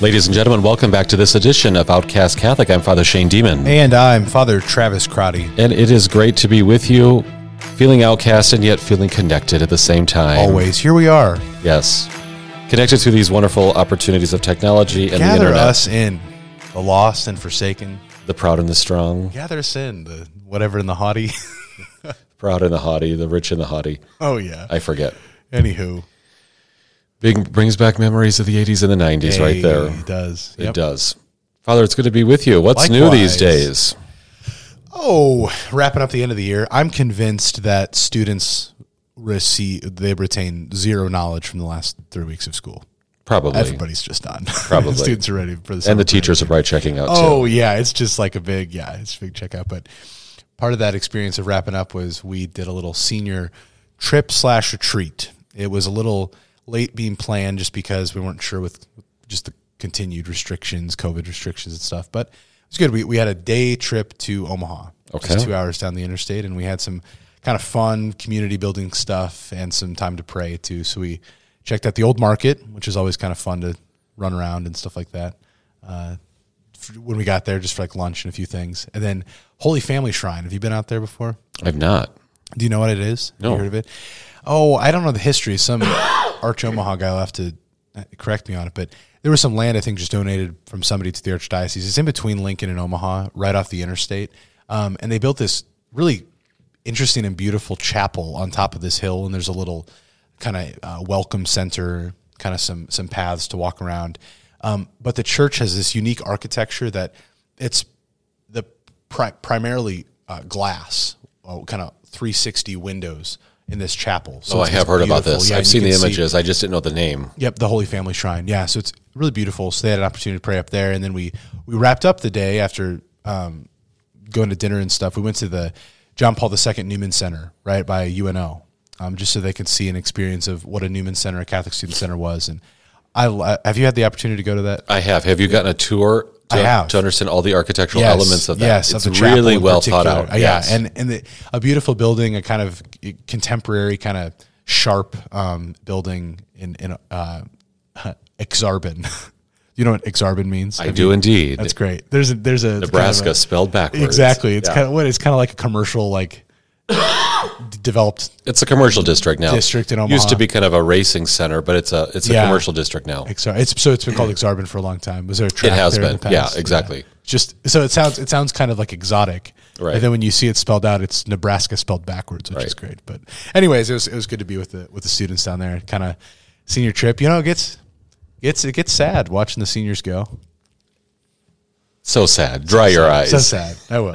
Ladies and gentlemen, welcome back to this edition of Outcast Catholic. I'm Father Shane Demon. And I'm Father Travis Crotty. And it is great to be with you, feeling outcast and yet feeling connected at the same time. Always. Here we are. Yes. Connected through these wonderful opportunities of technology and the internet. Gather us in, the lost and forsaken. The proud and the strong. Gather us in, the whatever and the haughty. Proud and the haughty, the rich and the haughty. Oh, yeah. I forget. Anywho. Brings back memories of the 80s and the 90s right there. It does. Yep. It does. Father, it's good to be with you. What's Likewise. New these days? Oh, wrapping up the end of the year. I'm convinced that students retain zero knowledge from the last 3 weeks of school. Probably. Everybody's just done. Probably. Students are ready for the summer. And the teachers are probably checking out, too. Oh, yeah. It's just like a big checkout. But part of that experience of wrapping up was we did a little senior trip/retreat. It was a little late being planned just because we weren't sure with just the continued restrictions, COVID restrictions and stuff. But it was good. We had a day trip to Omaha, okay, just 2 hours down the interstate, and we had some kind of fun community building stuff and some time to pray too. So we checked out the old market, which is always kind of fun to run around and stuff like that. When we got there, just for like lunch and a few things. And then Holy Family Shrine. Have you been out there before? I've not. Do you know what it is? No. Have you heard of it? Oh, I don't know the history. Some Arch Omaha guy will have to correct me on it, but there was some land I think just donated from somebody to the Archdiocese. It's in between Lincoln and Omaha, right off the interstate. And they built this really interesting and beautiful chapel on top of this hill, and there's a little kind of welcome center, kind of some paths to walk around. But the church has this unique architecture that it's the primarily glass, kind of 360 windows in this chapel. So I have heard about this. Yeah, I've seen the images. I just didn't know the name. Yep, the Holy Family Shrine. Yeah, so it's really beautiful. So they had an opportunity to pray up there, and then we wrapped up the day after going to dinner and stuff. We went to the John Paul II Newman Center, right, by UNO, just so they could see an experience of what a Newman Center, a Catholic Student Center was. And have you had the opportunity to go to that? I have. Have you gotten a tour to understand all the architectural elements of that? Yes, it's of really well thought out. Yes. Yeah, and a beautiful building, a kind of contemporary, kind of sharp building in Exarbon. You know what Exarbon means? I do indeed. That's great. There's a Nebraska kind of spelled backwards. Exactly. It's kind of like a commercial developed. It's a commercial district now. District in Omaha. Used to be kind of a racing center, but it's a commercial district now. So it's been called Exarbon for a long time. Was there a track there? It has been. Yeah, exactly. Yeah. Just so it sounds kind of like exotic, right? And then when you see it spelled out, it's Nebraska spelled backwards, which is great. But anyways, it was good to be with the students down there. Kind of senior trip. You know, it gets sad watching the seniors go. So sad. Dry your eyes. So sad. I will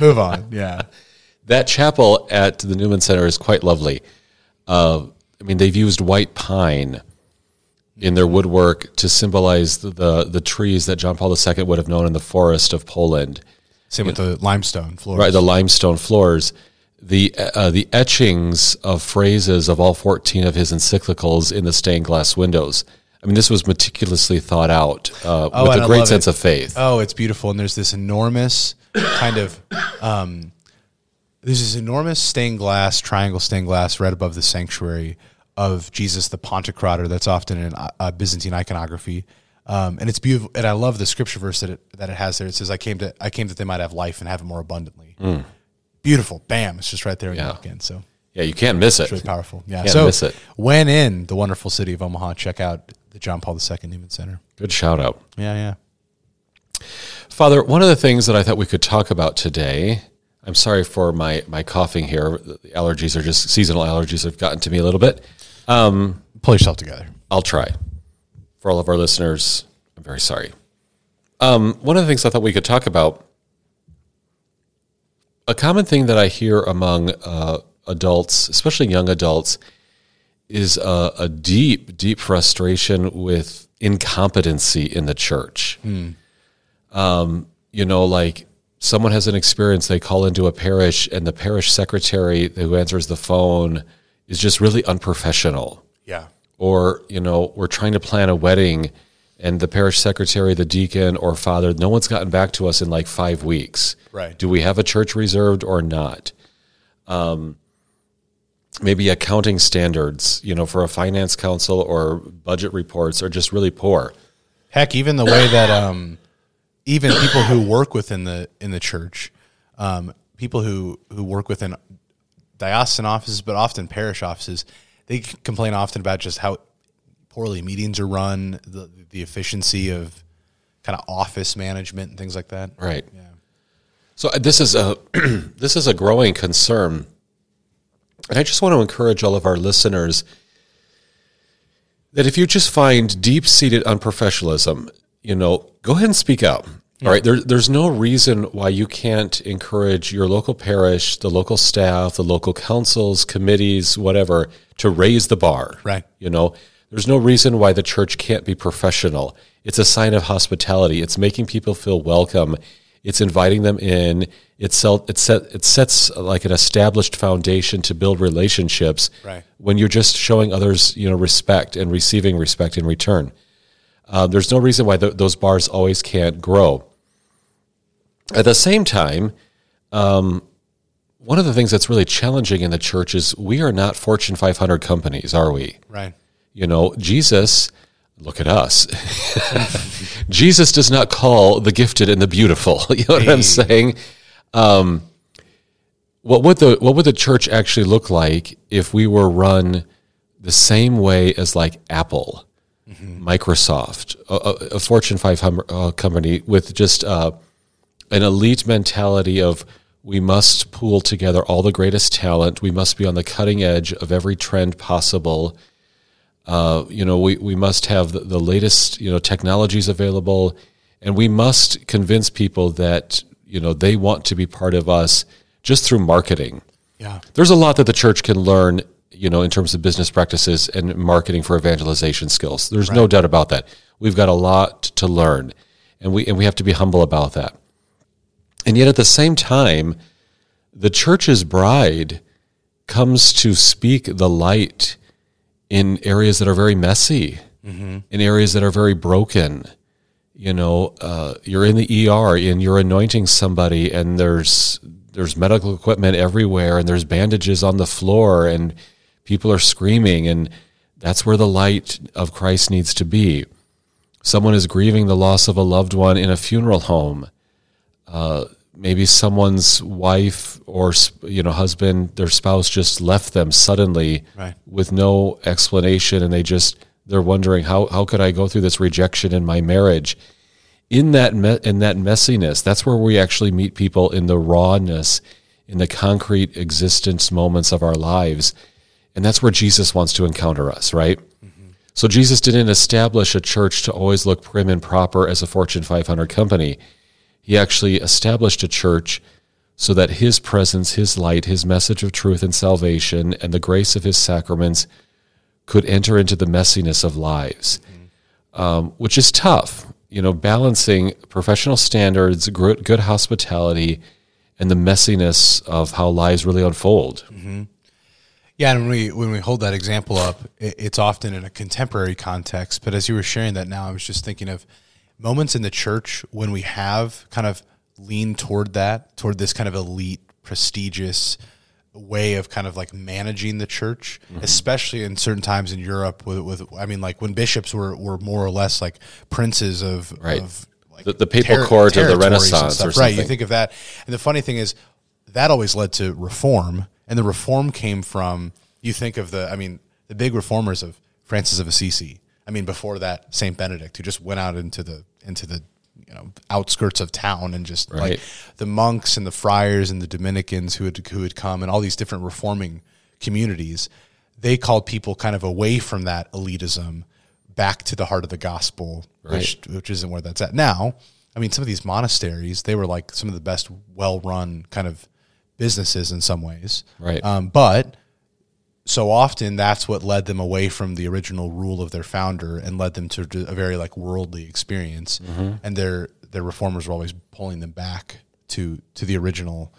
move on. Yeah. That chapel at the Newman Center is quite lovely. I mean, they've used white pine in their woodwork to symbolize the trees that John Paul II would have known in the forest of Poland. Same with the limestone floors. Right, the limestone floors. The etchings of phrases of all 14 of his encyclicals in the stained glass windows. I mean, this was meticulously thought out with a great sense of faith. Oh, it's beautiful. And there's this enormous kind of... There's this enormous stained glass, right above the sanctuary of Jesus, the Pantocrator, that's often in Byzantine iconography, and it's beautiful. And I love the scripture verse that it has there. It says, "I came that they might have life and have it more abundantly." Mm. Beautiful, bam! It's just right there when you walk in. So you can't miss it. It's really powerful. Yeah, can't miss it. When in the wonderful city of Omaha, check out the John Paul II Newman Center. Good shout out. Yeah. Father, one of the things that I thought we could talk about today. I'm sorry for my coughing here. The allergies are just seasonal allergies have gotten to me a little bit. Pull yourself together. I'll try. For all of our listeners, I'm very sorry. One of the things I thought we could talk about, a common thing that I hear among adults, especially young adults, is a deep, deep frustration with incompetency in the church. You know, like, someone has an experience, they call into a parish, and the parish secretary who answers the phone is just really unprofessional. Yeah. Or, you know, we're trying to plan a wedding, and the parish secretary, the deacon, or father, no one's gotten back to us in like 5 weeks. Right. Do we have a church reserved or not? Maybe accounting standards, you know, for a finance council or budget reports are just really poor. Heck, even the way that even people who work within the church, people who work within diocesan offices, but often parish offices, they complain often about just how poorly meetings are run, the efficiency of kind of office management and things like that. Right. Yeah. So this is a this is a growing concern. And I just want to encourage all of our listeners that if you just find deep-seated unprofessionalism, you know, go ahead and speak out. Yeah. All right, there's no reason why you can't encourage your local parish, the local staff, the local councils, committees, whatever, to raise the bar. Right. You know, there's no reason why the church can't be professional. It's a sign of hospitality. It's making people feel welcome. It's inviting them in. It sets like an established foundation to build relationships. Right. When you're just showing others, you know, respect and receiving respect in return. There's no reason why those bars always can't grow. At the same time, one of the things that's really challenging in the church is we are not Fortune 500 companies, are we? Right. You know, Jesus... look at us. Jesus does not call the gifted and the beautiful. You know what I'm saying? What would the church actually look like if we were run the same way as like Apple, mm-hmm. Microsoft, a Fortune 500 company with just an elite mentality of we must pool together all the greatest talent. We must be on the cutting edge of every trend possible. You know, we must have the latest, you know, technologies available, and we must convince people that, you know, they want to be part of us just through marketing. Yeah. There's a lot that the church can learn, you know, in terms of business practices and marketing for evangelization skills. There's no doubt about that. We've got a lot to learn, and we have to be humble about that. And yet at the same time, the church's bride comes to speak the light in areas that are very messy, mm-hmm. in areas that are very broken. You know, you're in the ER and you're anointing somebody, and there's medical equipment everywhere, and there's bandages on the floor, and people are screaming, and that's where the light of Christ needs to be. Someone is grieving the loss of a loved one in a funeral home. Maybe someone's wife or, you know, husband, their spouse just left them suddenly with no explanation, and they're wondering how could I go through this rejection in my marriage? In that messiness, that's where we actually meet people in the rawness, in the concrete existence moments of our lives, and that's where Jesus wants to encounter us, right? Mm-hmm. So Jesus didn't establish a church to always look prim and proper as a Fortune 500 company. He actually established a church so that his presence, his light, his message of truth and salvation, and the grace of his sacraments could enter into the messiness of lives, mm-hmm. Which is tough, you know, balancing professional standards, good hospitality, and the messiness of how lives really unfold. Mm-hmm. Yeah, and when we hold that example up, it's often in a contemporary context, but as you were sharing that now, I was just thinking of moments in the church when we have kind of leaned toward that, toward this kind of elite, prestigious way of kind of like managing the church, mm-hmm. especially in certain times in Europe like when bishops were more or less like princes of, of like the papal court of the Renaissance or something. Right, you think of that. And the funny thing is that always led to reform, and the reform came from, you think of the big reformers of Francis of Assisi. I mean, before that, St. Benedict, who just went out into the you know, outskirts of town, and just like the monks and the friars and the Dominicans who had come, and all these different reforming communities, they called people kind of away from that elitism back to the heart of the gospel, which isn't where that's at now. I mean, some of these monasteries, they were like some of the best well-run kind of businesses in some ways. Right. But so often that's what led them away from the original rule of their founder and led them to a very like worldly experience. Mm-hmm. And their reformers were always pulling them back to the original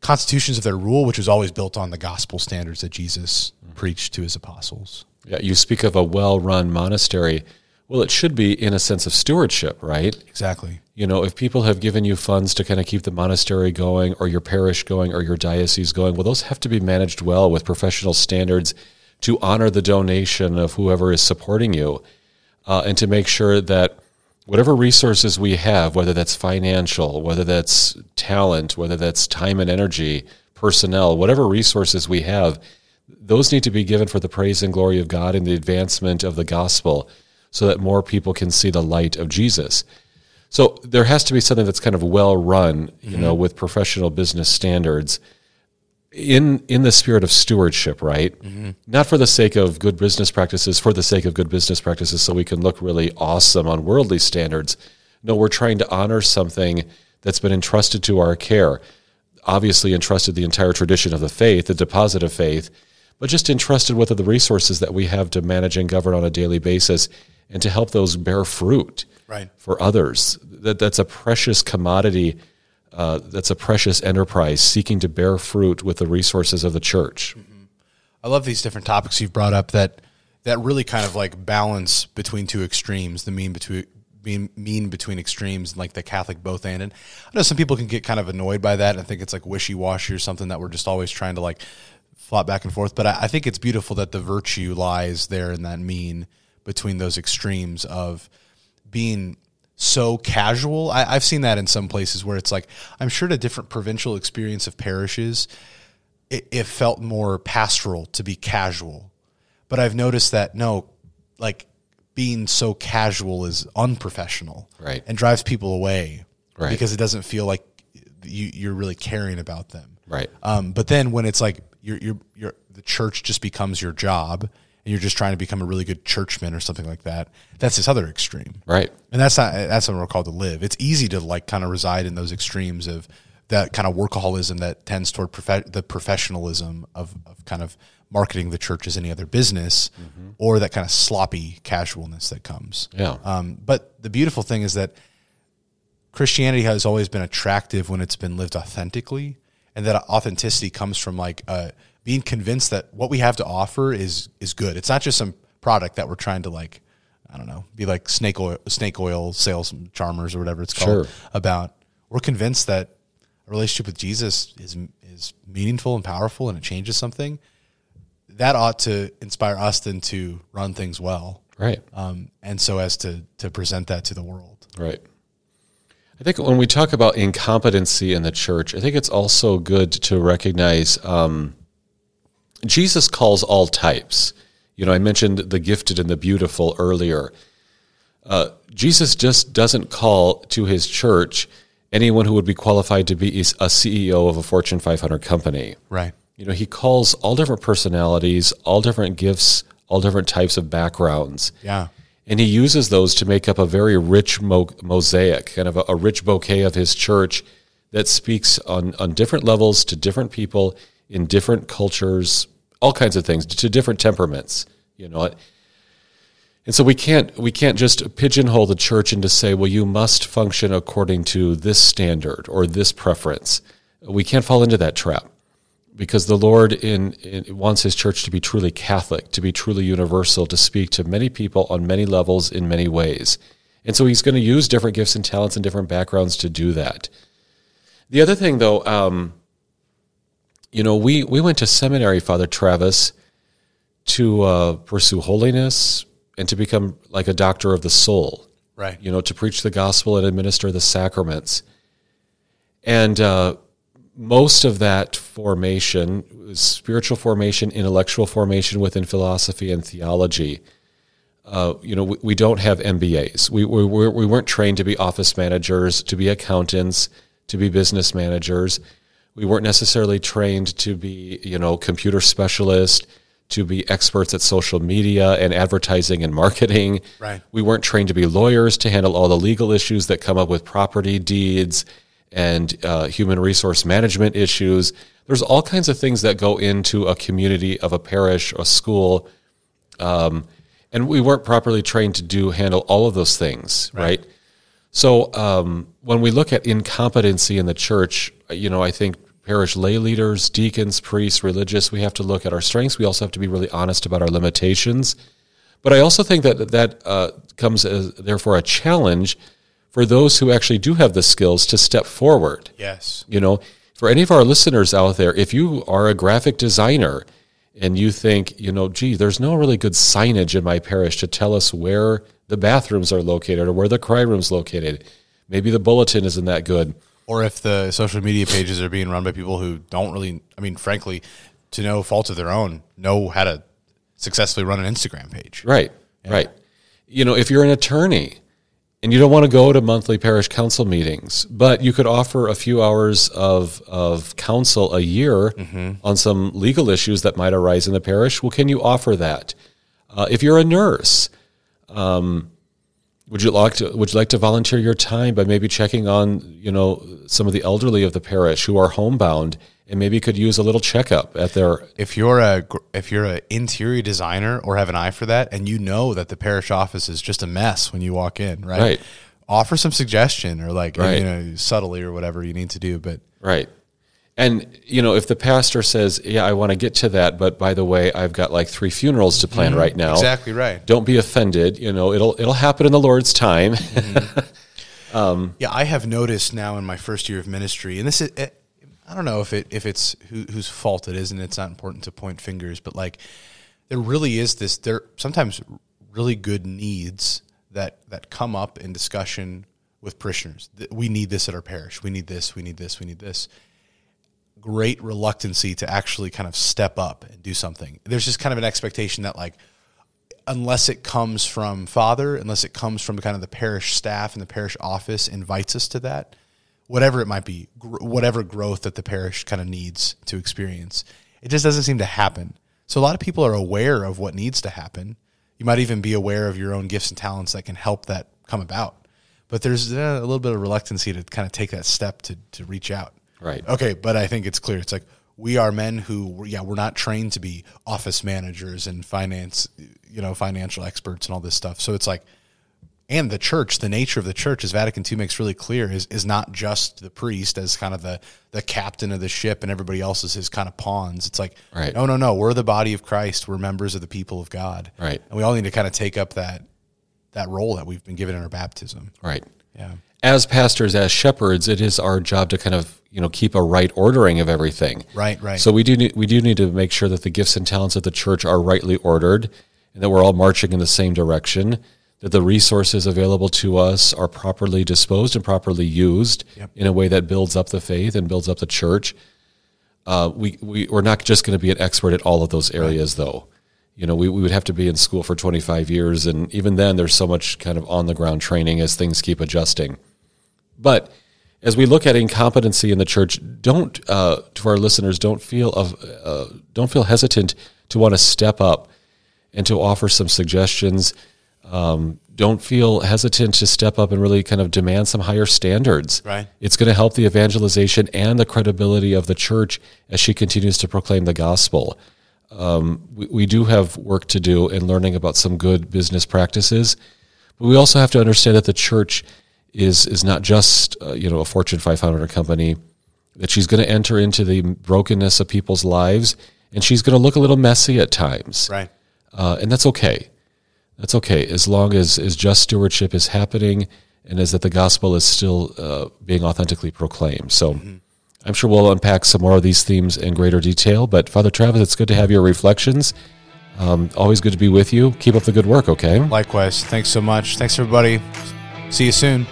constitutions of their rule, which was always built on the gospel standards that Jesus preached to his apostles. Yeah, you speak of a well-run monastery. Well, it should be in a sense of stewardship, right? Exactly. You know, if people have given you funds to kind of keep the monastery going or your parish going or your diocese going, well, those have to be managed well with professional standards to honor the donation of whoever is supporting you, and to make sure that whatever resources we have, whether that's financial, whether that's talent, whether that's time and energy, personnel, whatever resources we have, those need to be given for the praise and glory of God and the advancement of the gospel so that more people can see the light of Jesus. So there has to be something that's kind of well run, you know, with professional business standards in the spirit of stewardship, right? Not for the sake of good business practices, for the sake of good business practices so we can look really awesome on worldly standards. No, we're trying to honor something that's been entrusted to our care. Obviously entrusted the entire tradition of the faith, the deposit of faith, but just entrusted with the resources that we have to manage and govern on a daily basis and to help those bear fruit for others. That's a precious commodity. That's a precious enterprise seeking to bear fruit with the resources of the church. I love these different topics you've brought up that really kind of like balance between two extremes, the mean between extremes, like the Catholic both and. And I know some people can get kind of annoyed by that and think it's like wishy-washy or something that we're just always trying to like flop back and forth. But I think it's beautiful that the virtue lies there in that mean between those extremes of being so casual. I've seen that in some places where it's like, I'm sure the different provincial experience of parishes, it felt more pastoral to be casual. But I've noticed that, no, like being so casual is unprofessional and drives people away because it doesn't feel like you're really caring about them. But then when it's like you're the church just becomes your job, and you're just trying to become a really good churchman or something like that. That's this other extreme. And that's what we're called to live. It's easy to like kind of reside in those extremes of that kind of workaholism that tends toward the professionalism of kind of marketing the church as any other business, or that kind of sloppy casualness that comes. But the beautiful thing is that Christianity has always been attractive when it's been lived authentically, and that authenticity comes from like being convinced that what we have to offer is good. It's not just some product that we're trying to like, I don't know, be like snake oil sales charmers or whatever it's called about. We're convinced that a relationship with Jesus is meaningful and powerful, and it changes something. That ought to inspire us then to run things well. And so as to present that to the world. I think when we talk about incompetency in the church, I think it's also good to recognize, Jesus calls all types. You know, I mentioned the gifted and the beautiful earlier. Jesus just doesn't call to his church anyone who would be qualified to be a CEO of a Fortune 500 company. You know, he calls all different personalities, all different gifts, all different types of backgrounds. And he uses those to make up a very rich mosaic, kind of a rich bouquet of his church that speaks on different levels to different people, in different cultures, all kinds of things, to different temperaments, you know. And so we can't just pigeonhole the church and just say, well, you must function according to this standard or this preference. We can't fall into that trap because the Lord wants his church to be truly Catholic, to be truly universal, to speak to many people on many levels in many ways. And so he's going to use different gifts and talents and different backgrounds to do that. The other thing, though, you know, we went to seminary, Father Travis, to pursue holiness and to become like a doctor of the soul, right? You know, to preach the gospel and administer the sacraments. And most of that formation was spiritual formation, intellectual formation within philosophy and theology. You know, we don't have MBAs. We weren't trained to be office managers, to be accountants, to be business managers. We weren't necessarily trained to be, you know, computer specialists, to be experts at social media and advertising and marketing. We weren't trained to be lawyers, to handle all the legal issues that come up with property deeds and human resource management issues. There's all kinds of things that go into a community of a parish, a school, and we weren't properly trained to handle all of those things, right? So when we look at incompetency in the church, you know, I think parish lay leaders, deacons, priests, religious, we have to look at our strengths. We also have to be really honest about our limitations. But I also think that comes as, therefore, a challenge for those who actually do have the skills to step forward. Yes. You know, for any of our listeners out there, if you are a graphic designer and you think, you know, gee, there's no really good signage in my parish to tell us where the bathrooms are located or where the cry room's located. Maybe the bulletin isn't that good. Or if the social media pages are being run by people who don't really, I mean, frankly, to no fault of their own, know how to successfully run an Instagram page. Right, yeah. Right. You know, if you're an attorney and you don't want to go to monthly parish council meetings, but you could offer a few hours of counsel a year on some legal issues that might arise in the parish, well, can you offer that? If you're a nurse, would you like to volunteer your time by maybe checking on, you know, some of the elderly of the parish who are homebound and maybe could use a little checkup at their... If you're an interior designer or have an eye for that, and you know that the parish office is just a mess when you walk in, right? Offer some suggestion or you know, subtly or whatever you need to do, but... Right. And, you know, if the pastor says, yeah, I want to get to that, but by the way, I've got like 3 funerals to plan right now. Exactly right. Don't be offended. You know, it'll happen in the Lord's time. Yeah, I have noticed now in my first year of ministry, and this is, I don't know if it's whose fault it is, and it's not important to point fingers, but like there really is this, there sometimes really good needs that come up in discussion with parishioners. We need this at our parish. We need this, we need this, we need this. Great reluctancy to actually kind of step up and do something. There's just kind of an expectation that like, unless it comes from Father, unless it comes from kind of the parish staff and the parish office invites us to that, whatever it might be, whatever growth that the parish kind of needs to experience, it just doesn't seem to happen. So a lot of people are aware of what needs to happen. You might even be aware of your own gifts and talents that can help that come about. But there's a little bit of reluctancy to kind of take that step to reach out. Right. Okay, but I think it's clear. It's like we are men who, we're not trained to be office managers and finance, you know, financial experts and all this stuff. So it's like, and the church, the nature of the church, as Vatican II makes really clear, is not just the priest as kind of the captain of the ship and everybody else is his kind of pawns. It's like, no, we're the body of Christ. We're members of the people of God. Right. And we all need to kind of take up that role that we've been given in our baptism. Right. Yeah. As pastors, as shepherds, it is our job to kind of, you know, keep a right ordering of everything. Right. So we do need to make sure that the gifts and talents of the church are rightly ordered and that we're all marching in the same direction, that the resources available to us are properly disposed and properly used in a way that builds up the faith and builds up the church. We're not just going to be an expert at all of those areas, though. You know, we would have to be in school for 25 years, and even then there's so much kind of on-the-ground training as things keep adjusting. But as we look at incompetency in the church, to our listeners, don't feel hesitant to want to step up and to offer some suggestions. Don't feel hesitant to step up and really kind of demand some higher standards. Right. It's going to help the evangelization and the credibility of the church as she continues to proclaim the gospel. We do have work to do in learning about some good business practices, but we also have to understand that the church is not just a Fortune 500 company, that she's going to enter into the brokenness of people's lives, and she's going to look a little messy at times. Right. And that's okay. That's okay, as long as just stewardship is happening and as that the gospel is still being authentically proclaimed. So I'm sure we'll unpack some more of these themes in greater detail. But Father Travis, it's good to have your reflections. Always good to be with you. Keep up the good work, okay? Likewise. Thanks so much. Thanks, everybody. See you soon.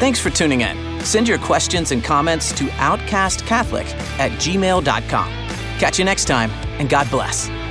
Thanks for tuning in. Send your questions and comments to outcastcatholic@gmail.com. Catch you next time, and God bless.